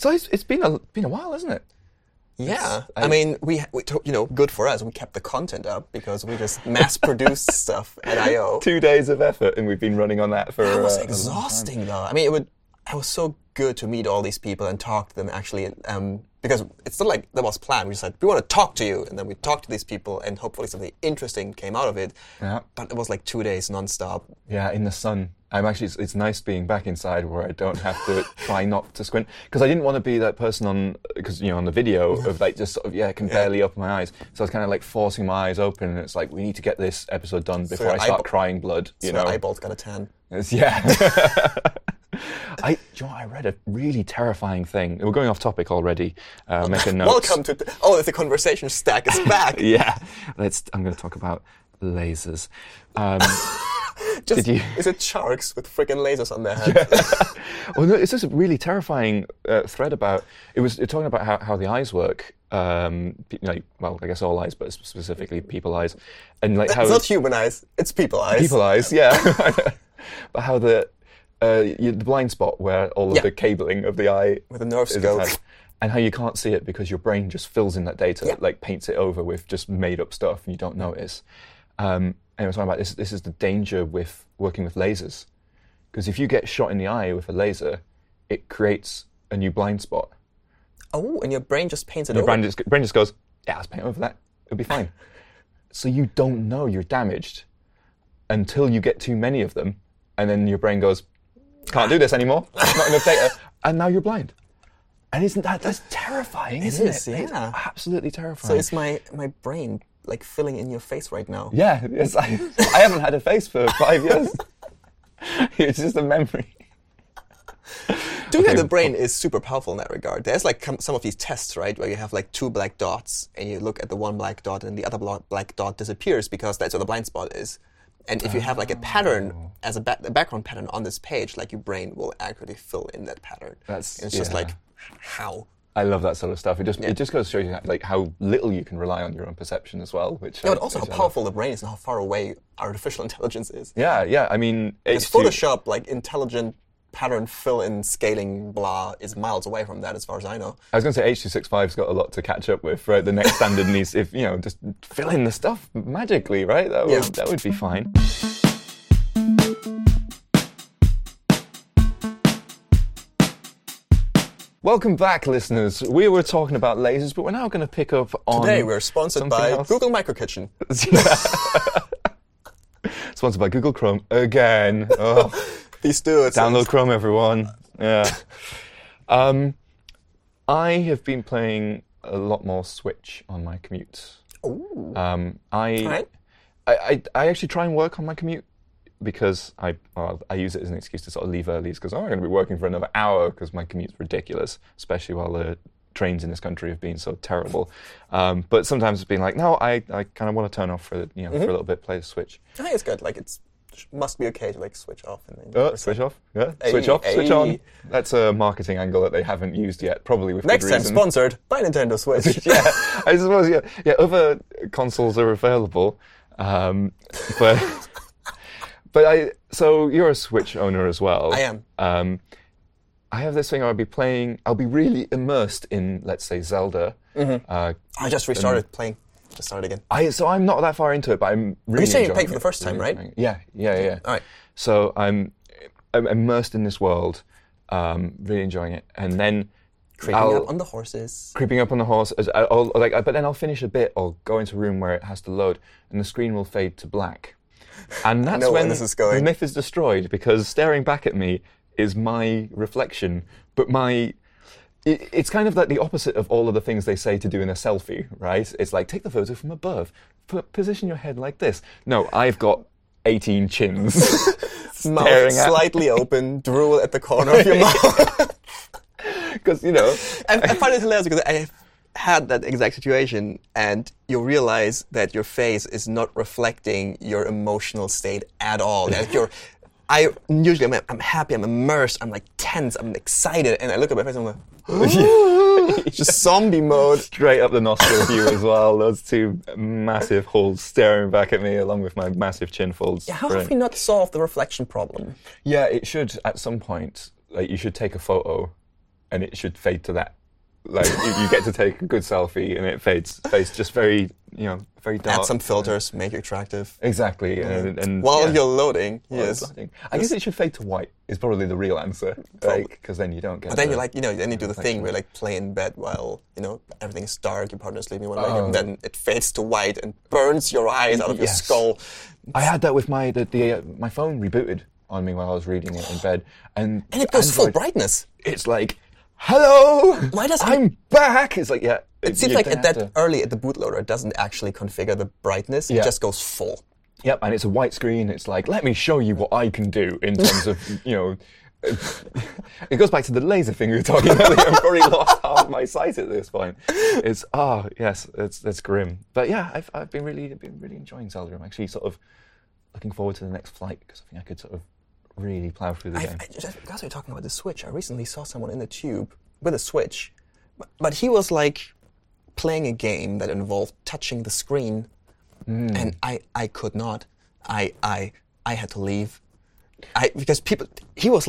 So it's been a while, isn't it? Yeah, I mean, we good for us. We kept the content up because we just mass produced stuff at I/O. 2 days of effort, and we've been running on that for. That was exhausting, though. I mean, it was so good to meet all these people and talk to them actually, because it's not like that was planned. We just said we want to talk to you, and then we talked to these people, and hopefully something interesting came out of it. Yeah. But it was like 2 days nonstop. Yeah, in the sun. I'm actually, it's nice being back inside where I don't have to try not to squint. Because I didn't want to be that person on the video of like just sort of, I can barely open my eyes. So I was kind of like forcing my eyes open, and it's like, we need to get this episode done before I start crying blood. So your eyeball's got a tan. Yeah. Do you know what? I read a really terrifying thing. We're going off topic already. Make a note. Welcome to... the conversation stack is back. Yeah. I'm going to talk about lasers. Is it sharks with freaking lasers on their head? Yeah. Well, no, it's just a really terrifying thread about... It was talking about how the eyes work. I guess all eyes, but specifically people eyes. And like how it's not human eyes. It's people eyes. People eyes, yeah. But how the blind spot where all of the cabling of the eye... With a nerve scope. And how you can't see it because your brain just fills in that data, like paints it over with just made-up stuff and you don't notice. And I was talking about this. This is the danger with working with lasers, because if you get shot in the eye with a laser, it creates a new blind spot. Oh, and your brain just paints it over. Your brain just goes, yeah, let's paint over that. It'll be fine. So you don't know you're damaged until you get too many of them, and then your brain goes, can't do this anymore. There's not enough data, and now you're blind. And isn't that's terrifying? Isn't it? Yeah, it's absolutely terrifying. So it's my brain. Like filling in your face right now. Yeah, I haven't had a face for 5 years. It's just a memory. The brain is super powerful in that regard. There's like some of these tests, right, where you have like two black dots and you look at the one black dot and the other black dot disappears because that's where the blind spot is. And if you have like a pattern as a background pattern on this page, like your brain will accurately fill in that pattern. It's just like how. I love that sort of stuff. It just goes to show you like how little you can rely on your own perception as well. But also how powerful the brain is and how far away artificial intelligence is. Yeah. I mean, it's Photoshop, like intelligent pattern fill-in scaling blah is miles away from that, as far as I know. I was going to say H.265's got a lot to catch up with, right? The next standard needs, if just fill in the stuff magically, right? That would be fine. Welcome back, listeners. We were talking about lasers, but we're now going to pick up on... Today we're sponsored by Google Micro Kitchen. Sponsored by Google Chrome again. Oh. These dudes. Download Chrome, everyone. Yeah. I have been playing a lot more Switch on my commute. Ooh. I actually try and work on my commute. Because I use it as an excuse to sort of leave early. It's because I'm going to be working for another hour because my commute's ridiculous, especially while the trains in this country have been so terrible. But sometimes it's been like, no, I kind of want to turn off for a little bit, play the Switch. I think it's good. Like it must be okay to like switch off and then. Switch off. Yeah. Switch on. That's a marketing angle that they haven't used yet. Probably with next good time reason. Sponsored by Nintendo Switch. Yeah. I suppose. Yeah. Other consoles are available, but. So you're a Switch owner as well. I am. I have this thing I'll be playing. I'll be really immersed in, let's say, Zelda. Mm-hmm. I just restarted playing. Just started again. So I'm not that far into it, but I'm really. You say you played for the first time, right? Yeah. All right. So I'm immersed in this world, really enjoying it, and then. Creeping up on the horse. But then I'll finish a bit or go into a room where it has to load, and the screen will fade to black. And that's when the myth is destroyed, because staring back at me is my reflection. But it's kind of like the opposite of all of the things they say to do in a selfie, right? It's like, take the photo from above, position your head like this. No, I've got 18 chins. Mouth slightly open, drool at the corner of your mouth. Because, I find it hilarious because I had that exact situation, and you realize that your face is not reflecting your emotional state at all. That I'm happy, I'm immersed, I'm like tense, I'm excited, and I look at my face and I'm like, oh. Just zombie mode. Straight up the nostril view as well. Those two massive holes staring back at me along with my massive chin folds. Yeah, how have we not solved the reflection problem? Yeah, it should at some point, like you should take a photo and it should fade to that. Like you get to take a good selfie and it fades just very, very dark. Add some filters, make it attractive. Exactly. Mm-hmm. And while you're loading, yes. I guess it should fade to white is probably the real answer, because then you don't get. But then then you do the thing where play in bed while everything's dark, your partner's sleeping, and then it fades to white and burns your eyes out of your skull. I had that with my my phone rebooted on me while I was reading it in bed, and it goes full brightness. It's like, hello, I'm back. It's like, yeah. It seems like early at the bootloader, it doesn't actually configure the brightness. Yeah. It just goes full. Yep, and it's a white screen. It's like, let me show you what I can do in terms of, It goes back to the laser thing we were talking about. I've already lost half my sight at this point. It's, that's grim. But yeah, I've been really enjoying Zelda. I'm actually sort of looking forward to the next flight because I think I could sort of really plow through the game. Guys, we're talking about the Switch. I recently saw someone in the tube with a Switch, but he was playing a game that involved touching the screen, and I could not. I had to leave. Because people, he was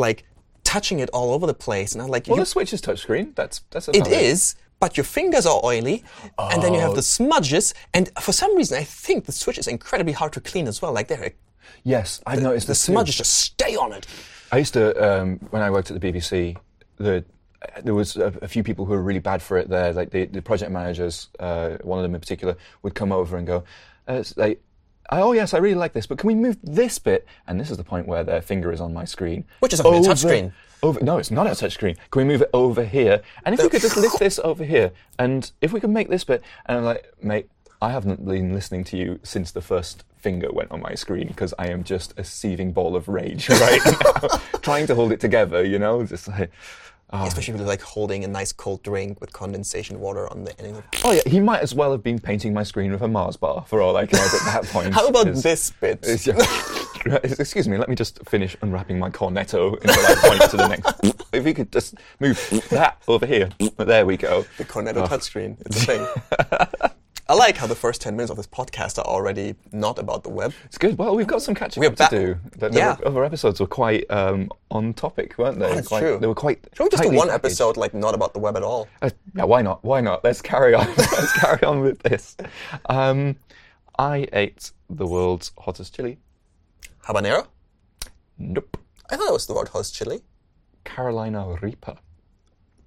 touching it all over the place, and I'm like, well, the Switch is touchscreen. That's it is. But your fingers are oily, and then you have the smudges, and for some reason, I think the Switch is incredibly hard to clean as well. Yes, I've noticed the smudges just stay on it. I used to, when I worked at the BBC, there was a few people who were really bad for it there. The project managers, one of them in particular, would come over and go, oh yes, I really like this, but can we move this bit? And this is the point where their finger is on my screen. Which is on your touchscreen. No, it's not a touchscreen. Can we move it over here? And if we could just lift this over here, and if we could make this bit, and I'm like, mate, I haven't been listening to you since the first finger went on my screen because I am just a seething ball of rage right now, trying to hold it together, just like. Oh. Especially with holding a nice cold drink with condensation water on the end. Oh yeah, he might as well have been painting my screen with a Mars bar for all I can at that point. How about this bit? Excuse me, let me just finish unwrapping my cornetto until I point to the next. If you could just move that over here, there we go. The cornetto touchscreen, it's a thing. I like how the first 10 minutes of this podcast are already not about the web. It's good. Well, we've got some catching up to do. Other episodes were quite on topic, weren't they? That's true. They were quite. Should we just do one episode not about the web at all? Yeah, why not? Why not? Let's carry on. Let's carry on with this. I ate the world's hottest chili. Habanero? Nope. I thought it was the world's hottest chili. Carolina Reaper.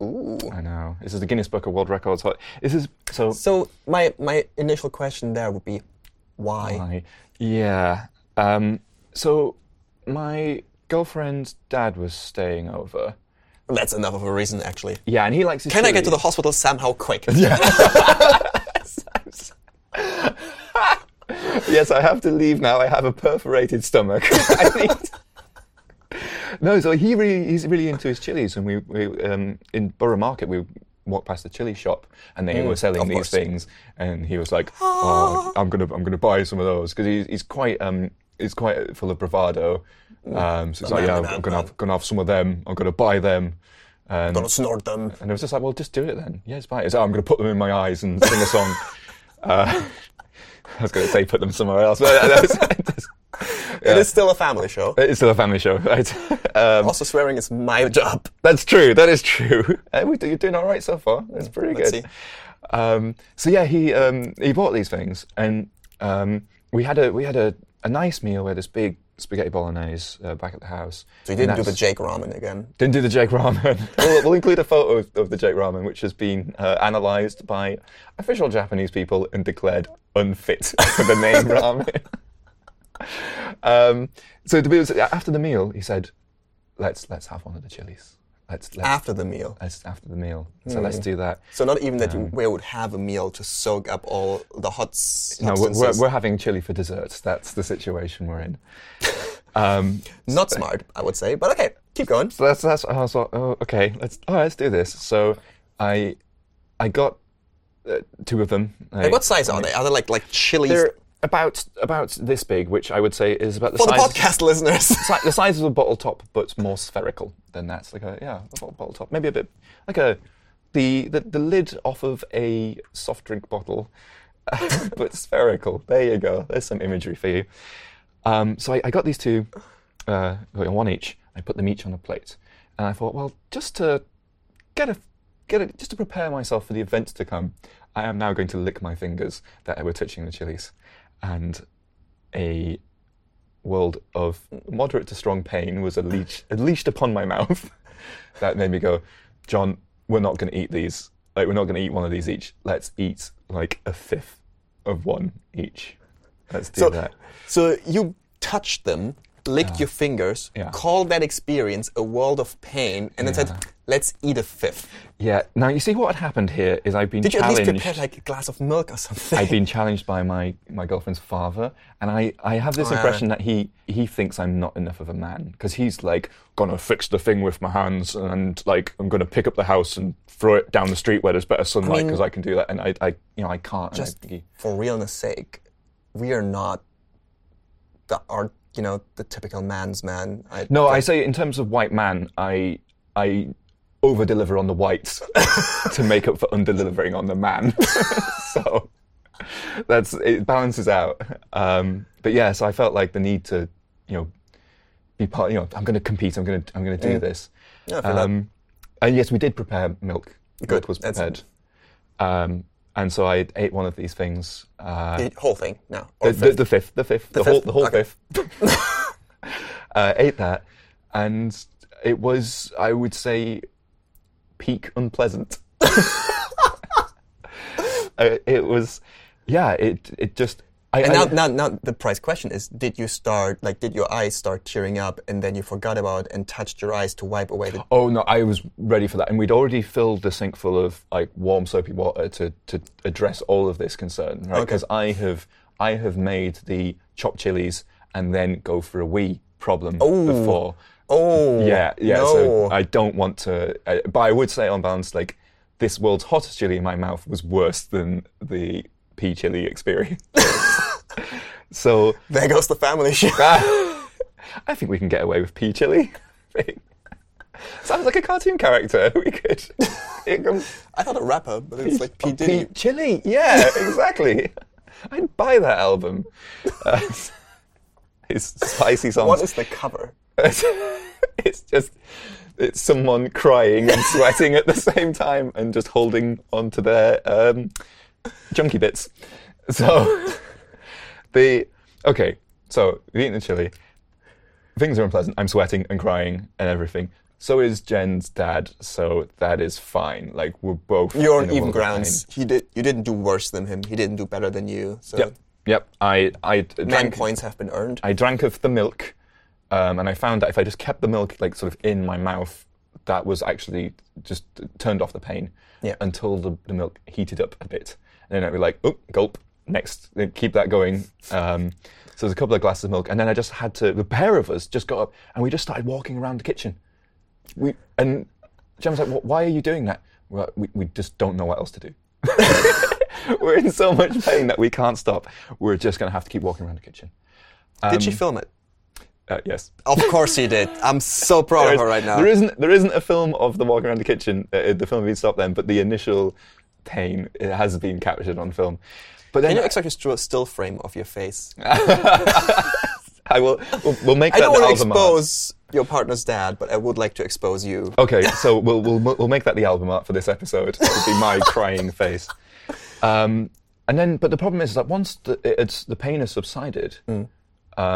Ooh. I know. This is the Guinness Book of World Records. This is so. So my initial question there would be, why? Yeah. So my girlfriend's dad was staying over. That's enough of a reason, actually. Yeah, and he likes his chili. Can I get to the hospital somehow quick? Yeah. Yes, I have to leave now. I have a perforated stomach. I need. No, so he's really into his chilies, and we in Borough Market we walked past the chili shop, and they were selling these things, and he was like, "Oh, I'm gonna buy some of those," because he's quite full of bravado. So it's like, yeah, I'm gonna have some of them. I'm gonna buy them. I'm gonna snort them. And I was just like, well, just do it then. Yes, buy it. So I'm gonna put them in my eyes and sing a song. I was gonna say put them somewhere else, but that was just. Yeah. It is still a family show. It is still a family show, right? Also, swearing is my job. That's true. That is true. You're doing all right so far. That's pretty good. So yeah, he bought these things, and we had a nice meal. We had this big spaghetti bolognese back at the house. So you didn't do the Jake ramen again? Didn't do the Jake ramen. We'll include a photo of the Jake ramen, which has been analysed by official Japanese people and declared unfit for the name ramen. So after the meal, he said, "Let's have one of the chilies." After the meal. So let's do that. So not even that we would have a meal to soak up all the hot substances. No, we're having chili for dessert. That's the situation we're in. Not smart, I would say, but okay, keep going. So that's I was like, oh, okay, let's do this. So I got two of them. What size are they? Are they like chilies? About this big, which I would say is about the size... For the podcast listeners. The size of a bottle top, but more spherical than that. It's a bottle top. Maybe a bit... The lid off of a soft drink bottle, but spherical. There you go. There's some imagery for you. So I got these two, one each. I put them each on a plate. And I thought, well, just to just to prepare myself for the events to come, I am now going to lick my fingers that we're touching the chilies, and a world of moderate to strong pain was unleashed upon my mouth. That made me go, John, we're not going to eat these. Like, we're not going to eat one of these each. Let's eat like a fifth of one each. Let's do that. So you touched them, licked your fingers, called that experience a world of pain, and then said, let's eat a fifth. Yeah. Now, you see what had happened here is I've been challenged. Did you at least prepare like a glass of milk or something? I've been challenged by my girlfriend's father, and I have this impression that he thinks I'm not enough of a man, because he's like, gonna fix the thing with my hands, and like, I'm gonna pick up the house and throw it down the street where there's better sunlight, because I can do that, and I can't. Just for realness sake, we are not the typical man's man. I say in terms of white man, I over-deliver on the whites to make up for under-delivering on the man. So it balances out. But yeah, so I felt like the need to, be part. I'm going to compete. I'm going to do this. Yeah, and yes, we did prepare milk. Good. Milk was prepared. And so I ate one of these things. The whole thing? No. The whole fifth. Ate that, and it was, I would say, peak unpleasant. It was, it just... Now the prize question is, did your eyes start tearing up, and then you forgot about it and touched your eyes to wipe away the... Oh, no, I was ready for that. And we'd already filled the sink full of, warm, soapy water to address all of this concern, right? Because I have made the chopped chilies and then go for a wee problem before. Oh, yeah, no. So I don't want to... but I would say, on balance, like, this world's hottest chili in my mouth was worse than the pea chili experience. So there goes the family show. I think we can get away with pea chili. Sounds like a cartoon character. We could. I thought a rapper, but it's like P. Diddy. P. Chili, yeah, exactly. I'd buy that album. It's spicy songs. What is the cover? It's someone crying and sweating at the same time and just holding on to their junky bits. So... So we've eaten the chili. Things are unpleasant. I'm sweating and crying and everything. So is Jen's dad, so that is fine. Like, we're both... You're on even grounds. You didn't do worse than him. He didn't do better than you. So. Yep. I drank... 9 points have been earned. I drank of the milk, and I found that if I just kept the milk, like, sort of in my mouth, that was actually just turned off the pain until the milk heated up a bit. And then I'd be like, oh, gulp. Next, keep that going. So there's a couple of glasses of milk, and then I just had to. The pair of us just got up, and we just started walking around the kitchen. And Gemma's like, well, "Why are you doing that?" Well, we just don't know what else to do. We're in so much pain that we can't stop. We're just going to have to keep walking around the kitchen. Did she film it? Yes. Of course she did. I'm so proud of her right now. There isn't a film of them walking around the kitchen. The film being stopped then, but the initial pain it has been captured on film. But then, can you actually draw a still frame of your face? I will. We'll make that. I don't want to expose your partner's dad, but I would like to expose you. Okay, so we'll make that the album art for this episode. It'll be my crying face. And then, but the problem is that once the pain has subsided, my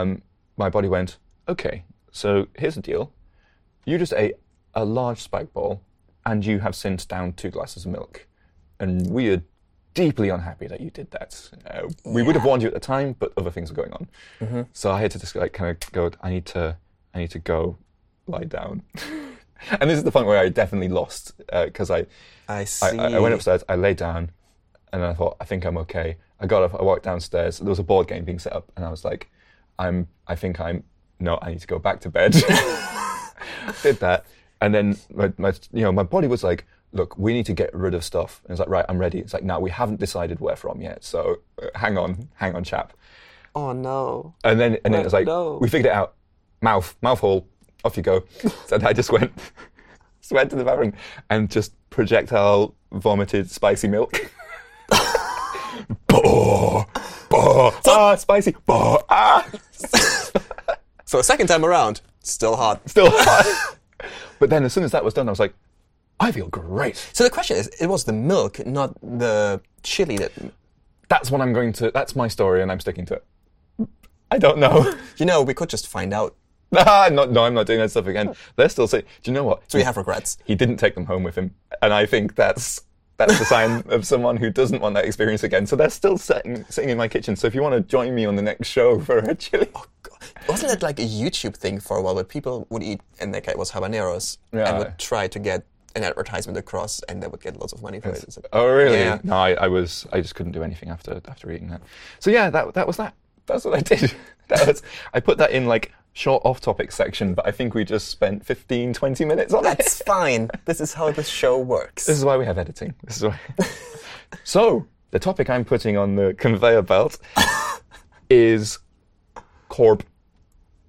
body went, okay. So here's the deal: you just ate a large spike ball, and you have since downed 2 glasses of milk, and weird. Deeply unhappy that you did that. We would have warned you at the time, but other things were going on. Mm-hmm. So I had to just go. I need to go lie down. And this is the point where I definitely lost because I went upstairs, I lay down, and I thought I think I'm okay. I got up, I walked downstairs. There was a board game being set up, and I was like, I need to go back to bed. Did that, and then my body was like, look, we need to get rid of stuff. And it's like, right, I'm ready. It's like, no, we haven't decided where from yet. So hang on, chap. Oh, no. And then it's like, no. We figured it out. Mouth hole, off you go. So I just went to the bathroom and just projectile vomited spicy milk. Spicy. Bah, ah. So a second time around, still hot. But then as soon as that was done, I was like, I feel great. So the question is, it was the milk, not the chili that... That's what I'm going to... That's my story, and I'm sticking to it. I don't know. You know, we could just find out. No, I'm not doing that stuff again. They're still saying, do you know what? So you have regrets. He didn't take them home with him, and I think that's the sign of someone who doesn't want that experience again. So they're still sitting in my kitchen. So if you want to join me on the next show for a chili... Oh, God. Wasn't it like a YouTube thing for a while where people would eat, and like it was habaneros, and would try to get an advertisement across, and they would get lots of money for it. Oh, really? Yeah. No, I just couldn't do anything after eating that. So yeah, that was that. That's what I did. I put that in like short off-topic section, but I think we just spent 15, 20 minutes on it. That's fine. This is how this show works. This is why we have editing. This is why. So the topic I'm putting on the conveyor belt is CORB.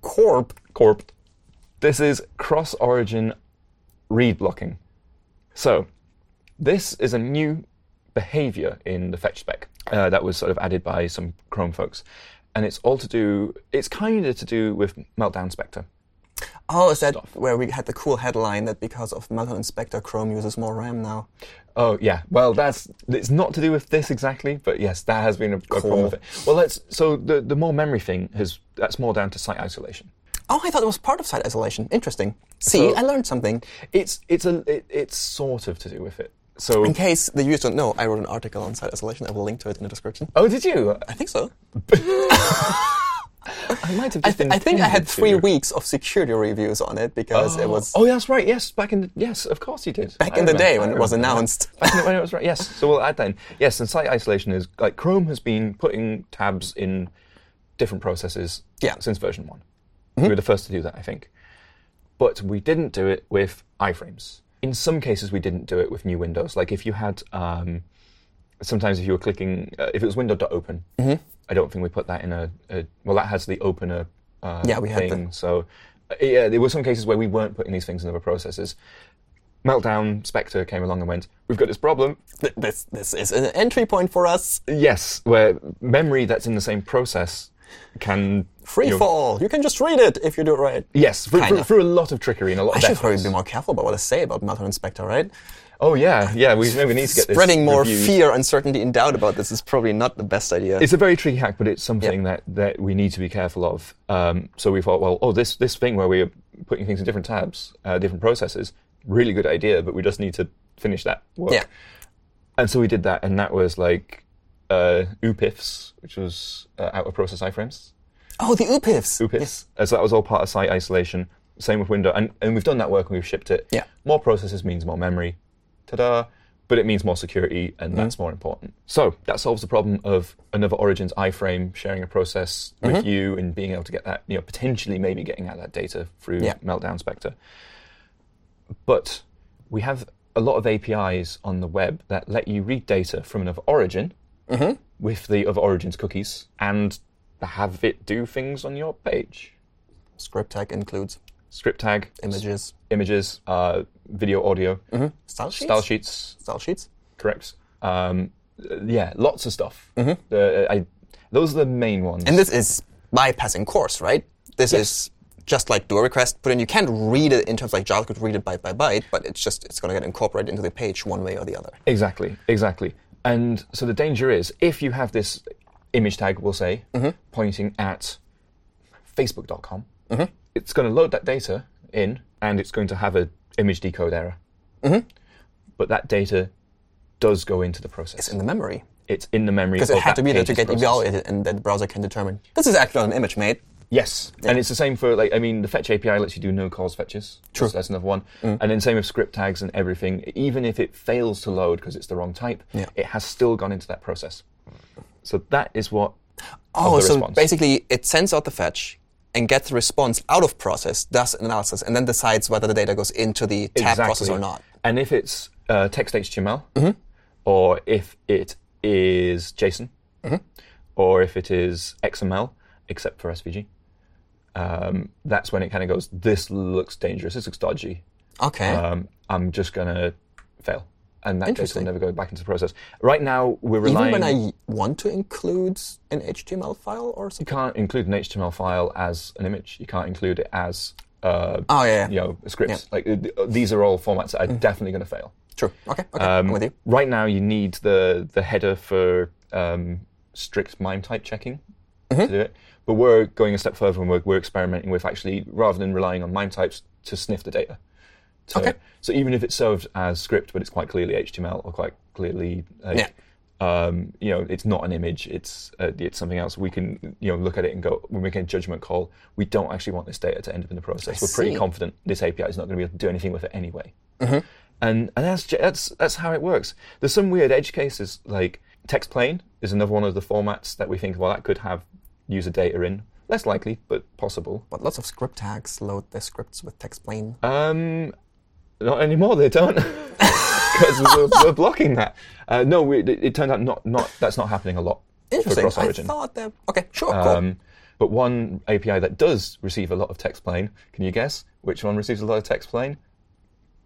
CORB? CORB. This is cross-origin read blocking. So this is a new behavior in the fetch spec that was sort of added by some Chrome folks. And it's kind of to do with Meltdown Spectre. Oh, is that stuff where we had the cool headline that because of Meltdown Spectre, Chrome uses more RAM now? Oh, yeah. Well, it's not to do with this exactly, but yes, that has been a problem with it. Well, so the more memory thing, that's more down to site isolation. Oh, I thought it was part of site isolation. Interesting. See, so I learned something. It's sort of to do with it. So in case the viewers don't know, I wrote an article on site isolation. I will link to it in the description. Oh, did you? I think so. I might have just been. I think I had 3 weeks of security reviews on it because it was. Oh, that's right. Yes, yes, of course you did. Back in the day when it was announced. Back when it was right. Yes. So we'll add that in. Yes, and site isolation is like Chrome has been putting tabs in different processes since version 1. We were the first to do that, I think. But we didn't do it with iframes. In some cases, we didn't do it with new windows. Like if you had, sometimes if you were clicking, if it was window.open, I don't think we put that in well, that has the opener thing. So there were some cases where we weren't putting these things in other processes. Meltdown Spectre came along and went, we've got this problem. This is an entry point for us. Yes, where memory that's in the same process can... Freefall. You can just read it if you do it right. Yes, through a lot of trickery and a lot of... I should probably be more careful about what I say about Meltdown Spectre, right? Oh, yeah. We maybe need to get this spreading more reviewed. Fear, uncertainty, and doubt about this is probably not the best idea. It's a very tricky hack, but it's something that we need to be careful of. So we thought, well, this thing where we're putting things in different tabs, different processes, really good idea, but we just need to finish that work. Yeah. And so we did that, and that was like... OOPIFs, which was out-of-process iframes. Oh, the OOPIFs. Yes. So that was all part of site isolation. Same with window. And we've done that work and we've shipped it. Yeah. More processes means more memory. Ta-da. But it means more security, and that's more important. So that solves the problem of another origin's iframe sharing a process with you and being able to get that, potentially maybe getting at that data through Meltdown Spectre. But we have a lot of APIs on the web that let you read data from another origin with the other origin's cookies and have it do things on your page. Script tag includes? Script tag. Images. Images, video, audio. Style sheets? Style sheets. Correct. Lots of stuff. Those are the main ones. And this is bypassing CORS, right? This is just like do a request, put in. You can't read it in terms like Java could read it byte by byte, but it's going to get incorporated into the page one way or the other. Exactly. And so the danger is, if you have this image tag, we'll say, pointing at facebook.com, it's going to load that data in, and it's going to have an image decode error. But that data does go into the process. It's in the memory. It's in the memory. Because it had to be there to get evaluated, and then the browser can determine, this is actually an image made. Yes, and it's the same for, the Fetch API lets you do no-calls fetches. True. So that's another one. And then same with script tags and everything. Even if it fails to load because it's the wrong type, it has still gone into that process. So that is what... Oh, so basically it sends out the fetch and gets the response out of process, does an analysis, and then decides whether the data goes into the tab process or not. And if it's text HTML, or if it is JSON, or if it is XML, except for SVG, that's when it kind of goes, this looks dangerous, this looks dodgy. Okay. I'm just going to fail. And that data will never go back into the process. Right now, we're relying... Even when I want to include an HTML file or something? You can't include an HTML file as an image. You can't include it as scripts. Yeah. Like these are all formats that are definitely going to fail. True. Okay. I'm with you. Right now, you need the header for strict MIME type checking to do it. But we're going a step further, and we're experimenting with actually, rather than relying on MIME types, to sniff the data. So even if it's served as script, but it's quite clearly HTML or quite clearly, it's not an image. It's something else. We can look at it and go, when we make a judgment call, we don't actually want this data to end up in the process. We're pretty confident this API is not going to be able to do anything with it anyway. Mm-hmm. And that's how it works. There's some weird edge cases, like text plain is another one of the formats that we think, well, that could have user data in. Less likely, but possible. But lots of script tags load their scripts with text plain. Not anymore. They don't, because we're blocking that. It turned out that's not happening a lot. Interesting. For cross-origin. I thought that. Okay, sure, cool. But one API that does receive a lot of text plain, can you guess which one receives a lot of text plain?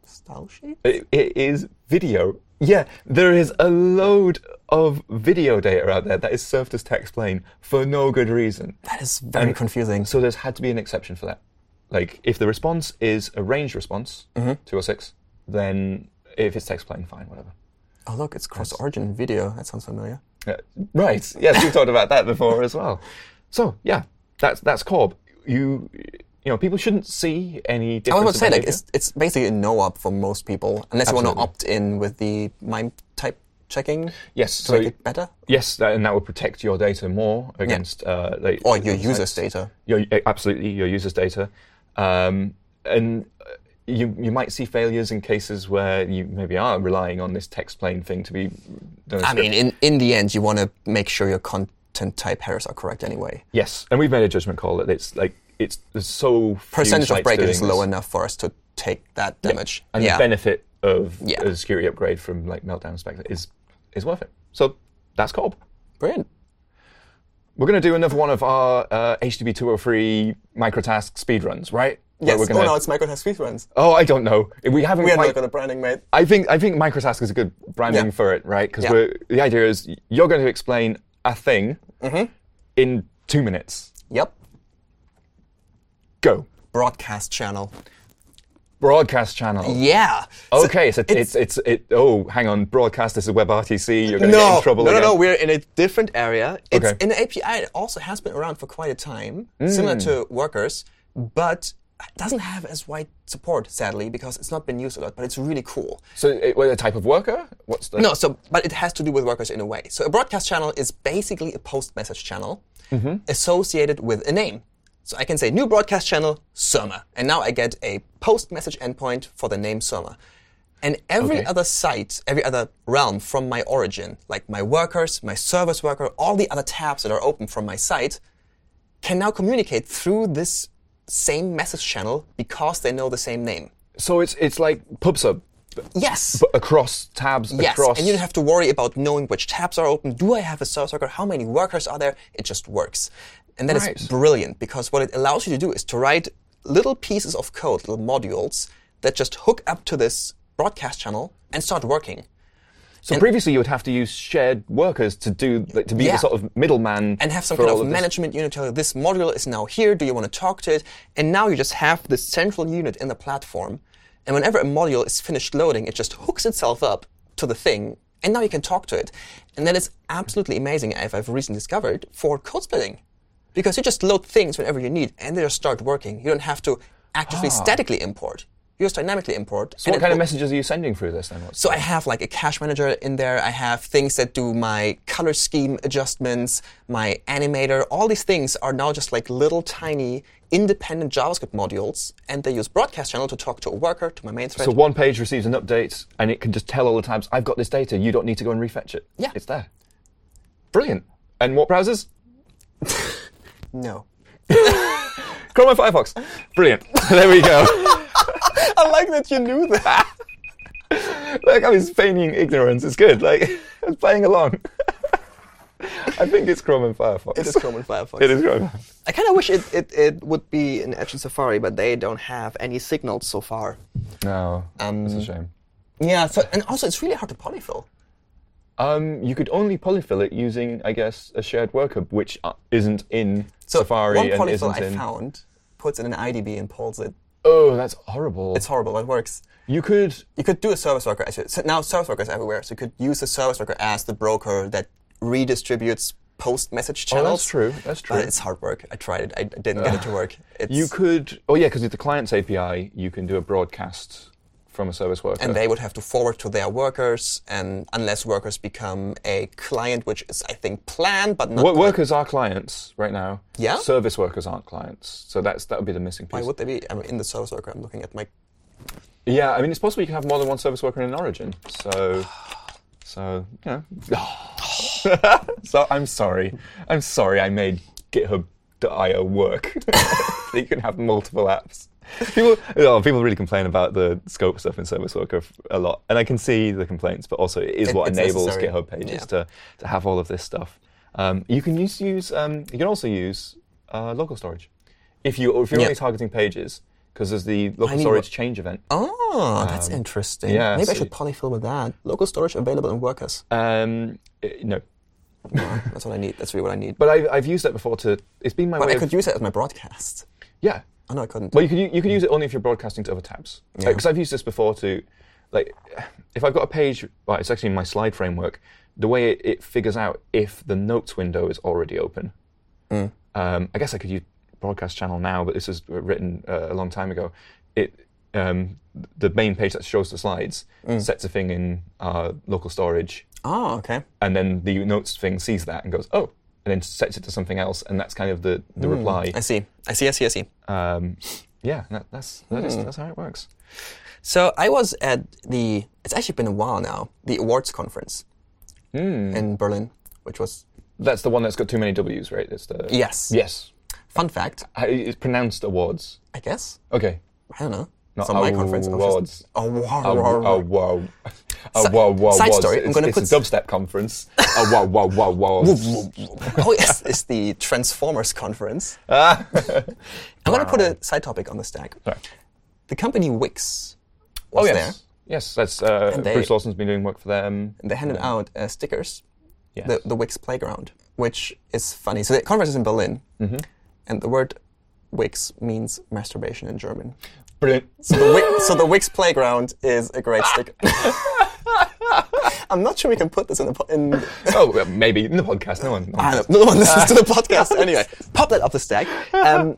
Style sheets? It is video. Yeah, there is a load of video data out there that is served as text plain for no good reason. That is very confusing. So there's had to be an exception for that. Like, if the response is a range response, 206, then if it's text plain, fine, whatever. Oh, look, it's cross-origin video. That sounds familiar. Right. Yes, we've talked about that before as well. So, yeah, that's CORB. People shouldn't see any difference. I was about to say, it's basically a no-op for most people, unless you want to opt in with the MIME type checking to make it better? Yes, and that will protect your data more against... or your user's data. Absolutely, your user's data. And you might see failures in cases where you maybe are relying on this text plain thing to be done. I mean, in the end, you want to make sure your content type headers are correct anyway. Yes, and we've made a judgment call that there's so few percentage of breakage is low enough for us to take that damage. And the benefit of a security upgrade from Meltdown Spectre is worth it. So that's CORB. Brilliant. We're going to do another one of our HTTP 203 microtask speedruns, right? Yes. It's microtask speedruns. Oh, I don't know. We haven't not got a branding, mate. I think microtask is a good branding for it, right? Because the idea is you're going to explain a thing in 2 minutes. Yep. Go. Broadcast channel. Yeah. Okay, so it's oh, hang on. Broadcast is a WebRTC. You're going to get in trouble again. No. We're in a different area. It's an API that also has been around for quite a time, similar to Workers, but doesn't have as wide support, sadly, because it's not been used a lot. But it's really cool. So, a type of worker? What's the? No. So, but it has to do with Workers in a way. So, a broadcast channel is basically a post message channel associated with a name. So I can say new broadcast channel, Surma. And now I get a post message endpoint for the name Surma. And every other site, every other realm from my origin, like my workers, my service worker, all the other tabs that are open from my site, can now communicate through this same message channel because they know the same name. So it's like PubSub. Yes. But across tabs, across... Yes, and you don't have to worry about knowing which tabs are open. Do I have a service worker? How many workers are there? It just works. And that is brilliant, because what it allows you to do is to write little pieces of code, little modules, that just hook up to this broadcast channel and start working. So previously you would have to use shared workers to be the sort of middleman. And have some kind of management unit tell you, this module is now here, do you want to talk to it? And now you just have this central unit in the platform. And whenever a module is finished loading, it just hooks itself up to the thing. And now you can talk to it. And that is absolutely amazing, as I've recently discovered, for code splitting. Because you just load things whenever you need, and they just start working. You don't have to actively statically import. You just dynamically import. So what kind of messages are you sending through this then? So I have like a cache manager in there. I have things that do my color scheme adjustments, my animator. All these things are now just like little tiny independent JavaScript modules, and they use broadcast channel to talk to a worker, to my main thread. So one page receives an update, and it can just tell all the tabs, I've got this data. You don't need to go and refetch it. Yeah. It's there. Brilliant. And what browsers? No. Chrome and Firefox. Brilliant. There we go. I like that you knew that. I was feigning ignorance. It's good. I'm playing along. I think it's Chrome and Firefox. I kind of wish it would be in Edge and Safari, but they don't have any signals so far. No. That's a shame. Yeah. So, and also, it's really hard to polyfill. You could only polyfill it using, I guess, a shared worker, which isn't in Safari and isn't in... So one polyfill I found puts in an IDB and pulls it Oh, that's horrible. It's horrible. It works. You could do a service worker. Actually, so now service workers everywhere. So you could use a service worker as the broker that redistributes post message channels. Oh, that's true. That's true. But it's hard work. I tried it. I didn't get it to work. Because if the client's API, you can do a broadcast from a service worker. And they would have to forward to their workers, and unless workers become a client, which is, I think, planned, but not... Workers are clients right now. Yeah? Service workers aren't clients. So that would be the missing piece. Why would they be? I mean, in the service worker, I'm looking at my... Yeah, I mean, it's possible you can have more than one service worker in an origin. So you know. So I'm sorry. I'm sorry I made GitHub.io work. You can have multiple apps. People really complain about the scope stuff in Service Worker a lot. And I can see the complaints, but also it enables necessary. GitHub pages to have all of this stuff. You can also use local storage. If you're only targeting pages, because there's the local storage change event. Oh, that's interesting. Yeah, maybe I should polyfill with that. Local storage available in workers. No. No, that's what I need. That's really what I need. But I've used that before to... It's been my way. But I could use it as my broadcast. Yeah. Oh, no, I couldn't. Well, you could use it only if you're broadcasting to other tabs. Because I've used this before to, like, if I've got a page, well, it's actually in my slide framework, the way it figures out if the notes window is already open. Mm. I guess I could use broadcast channel now, but this was written a long time ago. The main page that shows the slides sets a thing in local storage. Oh, okay. And then the notes thing sees that and goes, oh. And then sets it to something else, and that's kind of the reply. I see. That's how it works. So I was at it's actually been a while now, the awards conference in Berlin, which was... That's the one that's got too many W's, right? It's the... Yes. Yes. Fun fact. It's pronounced awards. I guess. Okay. I don't know. Not so my conference. Awards. Side story. I'm going to put a dubstep conference. Oh yes, it's the Transformers conference. I'm going to put a side topic on the stack. Sorry. The company Wix was there. Yes, that's Bruce Lawson's been doing work for them. And they handed out stickers. Yes. The Wix playground, which is funny. So the conference is in Berlin, and the word Wix means masturbation in German. Brilliant. So the Wix playground is a great sticker. I'm not sure we can put this in the... well, maybe in the podcast. No one listens to the podcast. Anyway, pop that up the stack. I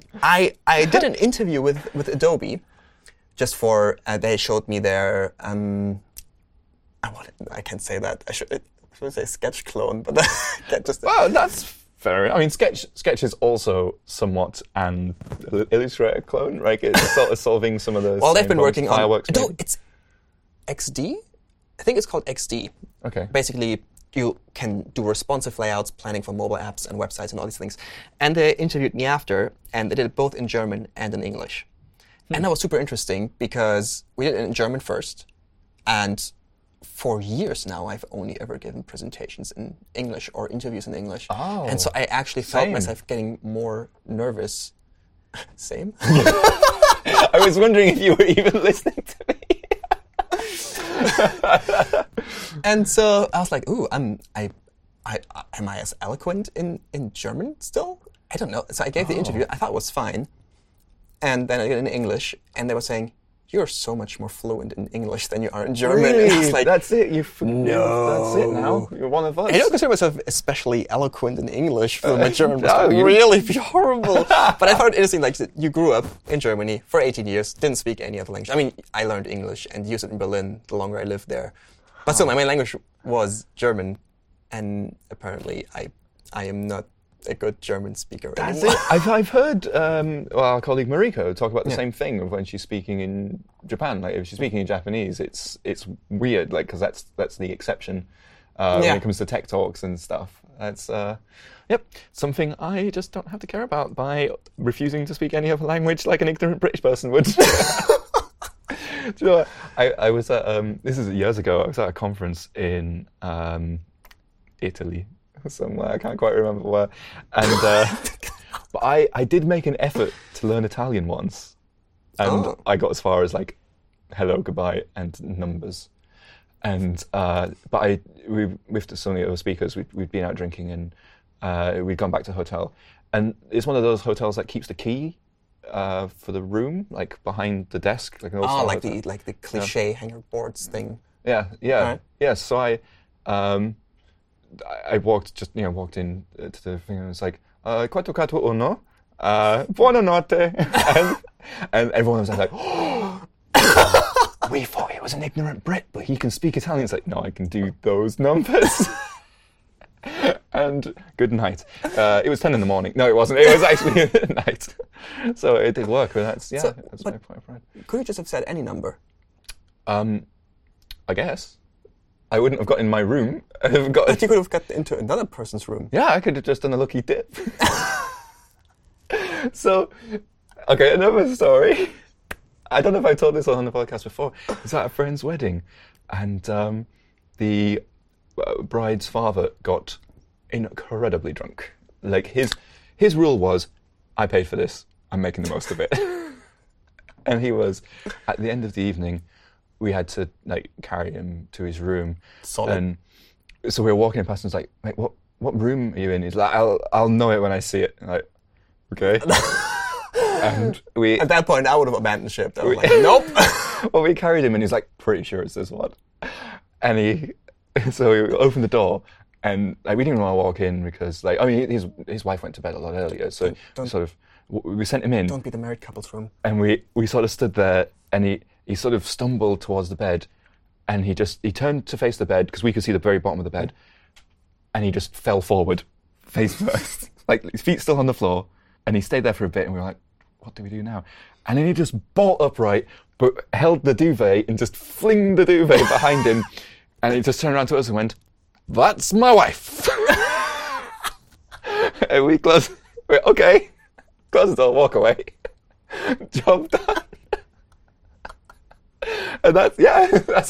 did an interview with Adobe just for... they showed me their... I can't say that. I should say Sketch clone, but that just... Wow, that's... I mean, Sketch is also somewhat an Illustrator clone, right? It's sort of solving some of the... Well, they've been working on... Fireworks. No, it's XD? I think it's called XD. Okay. Basically, you can do responsive layouts, planning for mobile apps and websites and all these things. And they interviewed me after, and they did it both in German and in English. Hmm. And that was super interesting because we did it in German first, and... For years now, I've only ever given presentations in English or interviews in English. Oh, and so I actually felt myself getting more nervous. Same? I was wondering if you were even listening to me. And so I was like, ooh, am I as eloquent in German still? I don't know. So I gave the interview. I thought it was fine. And then I did it in English, and they were saying, you're so much more fluent in English than you are in German. Really? I was like, that's it. That's it now. You're one of us. I don't consider myself especially eloquent in English for my German. No, would really be horrible. But I found it interesting, like, you grew up in Germany for 18 years, didn't speak any other language. I mean, I learned English and used it in Berlin the longer I lived there. But still, my main language was German, and apparently I am not a good German speaker. That's it. I've heard our colleague Mariko talk about the same thing of when she's speaking in Japan. Like, if she's speaking in Japanese, it's weird, like, because that's the exception when it comes to tech talks and stuff. That's something I just don't have to care about by refusing to speak any other language like an ignorant British person would. Do you know what? I was at this is years ago. I was at a conference in Italy. Somewhere, I can't quite remember where. And but I did make an effort to learn Italian once, and I got as far as like hello, goodbye, and numbers. And but we with so many other speakers, we'd been out drinking and we'd gone back to the hotel, and it's one of those hotels that keeps the key for the room, like behind the desk. Like an old style like the cliche hanger boards thing. Yeah, yeah, right. So I walked in to the thing and was like, "Quattro quattro uno, buona notte," and everyone was like, "Oh." We thought he was an ignorant Brit, but he can speak Italian. It's like, no, I can do those numbers. And good night. It was 10 in the morning. No, it wasn't. It was actually at night. So it did work. But that's my point of pride. Could you just have said any number? I guess. I wouldn't have got in my room. But you could have got into another person's room. Yeah, I could have just done a lucky dip. So, okay, another story. I don't know if I told this on the podcast before. It's at a friend's wedding, and the bride's father got incredibly drunk. Like his rule was, I paid for this. I'm making the most of it. And he was at the end of the evening. We had to carry him to his room. Solid. And so we were walking past, and he's like, "Mate, what room are you in?" He's like, "I'll know it when I see it." I'm like, okay. And we, at that point, I would have abandoned ship. I was like, nope. Well, we carried him, and he's like, pretty sure it's this one. And so he opened the door, and we didn't want to walk in because, his wife went to bed a lot earlier, so we sent him in. Don't be the married couple's room. And we sort of stood there, and he sort of stumbled towards the bed, and he turned to face the bed because we could see the very bottom of the bed, and he just fell forward, face first, his feet still on the floor, and he stayed there for a bit, and we were like, what do we do now? And then he just bolt upright, but held the duvet and just fling the duvet behind him. And he just turned around to us and went, "That's my wife." And we closed. We're okay. Close the door, walk away. Job done. And that's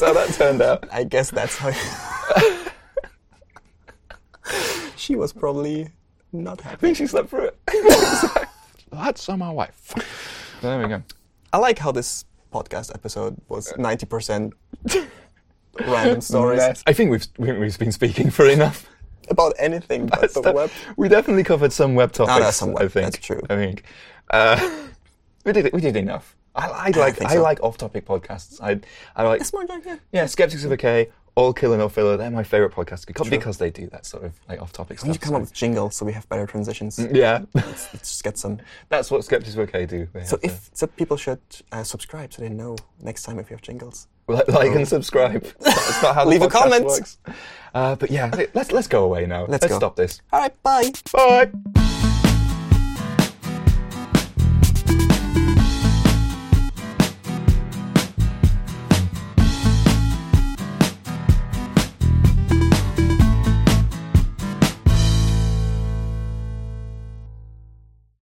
how that turned out. I guess that's how. She was probably not happy. I think she slept through it. That's my wife. So there we go. I like how this podcast episode was 90% random stories. Yes. I think we've been speaking for enough about anything but the web. We definitely covered some web topics. No, some web. I think that's true. I think we did enough. I like off-topic podcasts. I like. It's more dark, yeah. Yeah, Skeptics of Decay. All killer, no filler. They're my favorite podcasts because they do that sort of off-topic stuff. We need to come up with jingles so we have better transitions. Yeah, let's just get some. That's what Skeptics of Decay do. So people should subscribe so they know next time if you have jingles. Like and subscribe. That's not how the podcast works. Leave a comment. But yeah, let's go away now. Let's stop this. All right, bye. Bye.